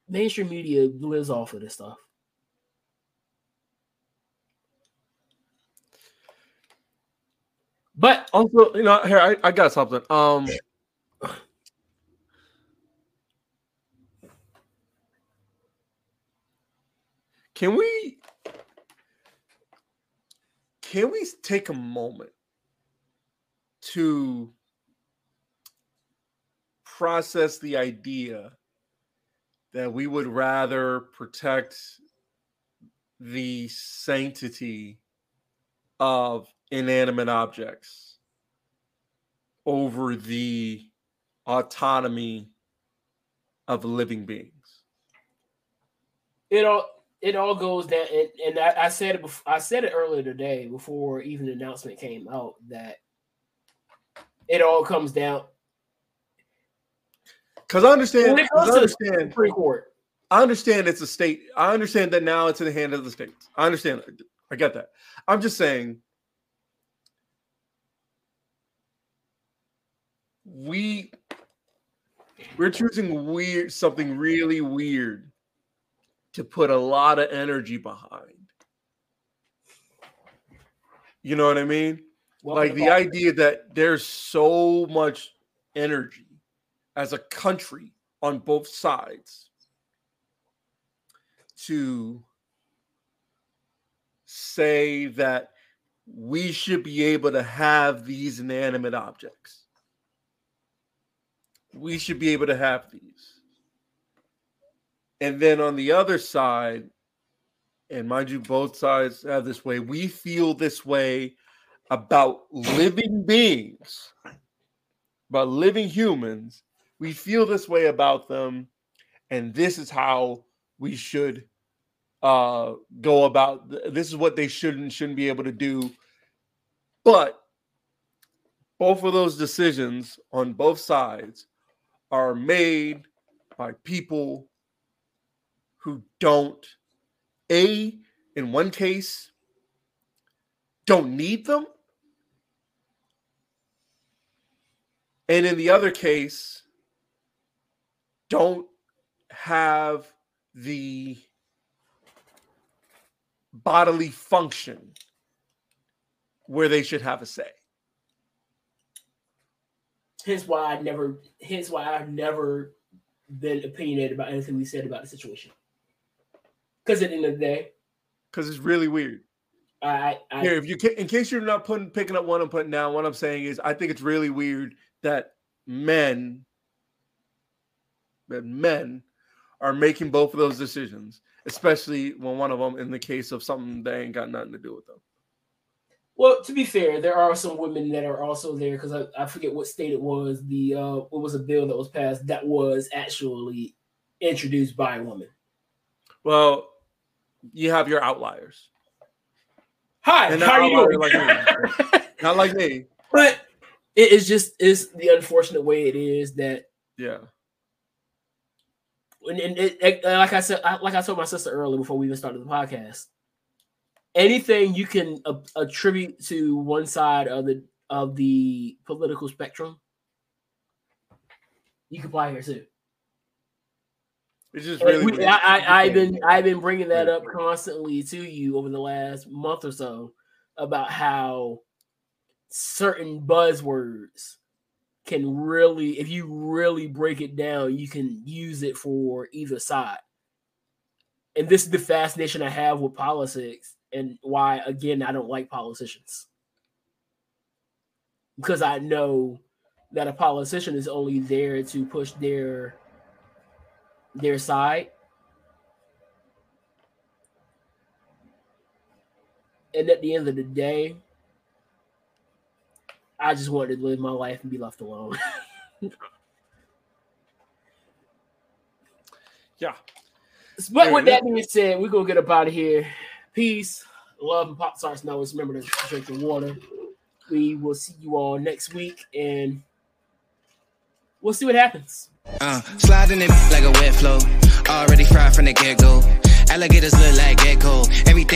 Mainstream media lives off of this stuff. But also, you know, here I got something. Can we take a moment to process the idea that we would rather protect the sanctity of inanimate objects over the autonomy of living beings? It all goes down, and I said it before, I said it earlier today before even the announcement came out that it all comes down. Because I understand Supreme Court. I understand it's a state. I understand that now it's in the hand of the states. I understand. I get that. I'm just saying we're choosing something really weird to put a lot of energy behind. You know what I mean? Like the idea that there's so much energy as a country on both sides to say that we should be able to have these inanimate objects. We should be able to have these. And then on the other side, and mind you, both sides have this way, we feel this way about living beings, about living humans. We feel this way about them, and this is how we should go about. This is what they should and shouldn't be able to do. But both of those decisions on both sides are made by people who don't, in one case, don't need them. And in the other case, don't have the bodily function where they should have a say. Here's why I've never been opinionated about anything we said about the situation. Because at the end of the day, because it's really weird. Here, if you can, in case you're not picking up what I'm putting down, what I'm saying is I think it's really weird that men are making both of those decisions, especially when one of them, in the case of something that ain't got nothing to do with them. Well, to be fair, there are some women that are also there, because I forget what state it was. It was a bill that was passed that was actually introduced by a woman. Well, you have your outliers. Hi, how are you doing? Like me. Not like me. But it is just is the unfortunate way it is that. Yeah. And it, like I said, like I told my sister earlier before we even started the podcast, anything you can attribute to one side of the political spectrum, you can apply here too. It's just really. I've been bringing that up constantly to you over the last month or so about how certain buzzwords can really, if you really break it down, you can use it for either side. And this is the fascination I have with politics, and why, again, I don't like politicians. Because I know that a politician is only there to push their side. And at the end of the day, I just wanted to live my life and be left alone. Yeah. But with that being said, we're going to get up out of here. Peace, love, and pop stars. Now, always remember to drink your water. We will see you all next week, and we'll see what happens. Sliding it like a wet flow. Already fried from the get-go. Alligators look like gecko. Everything.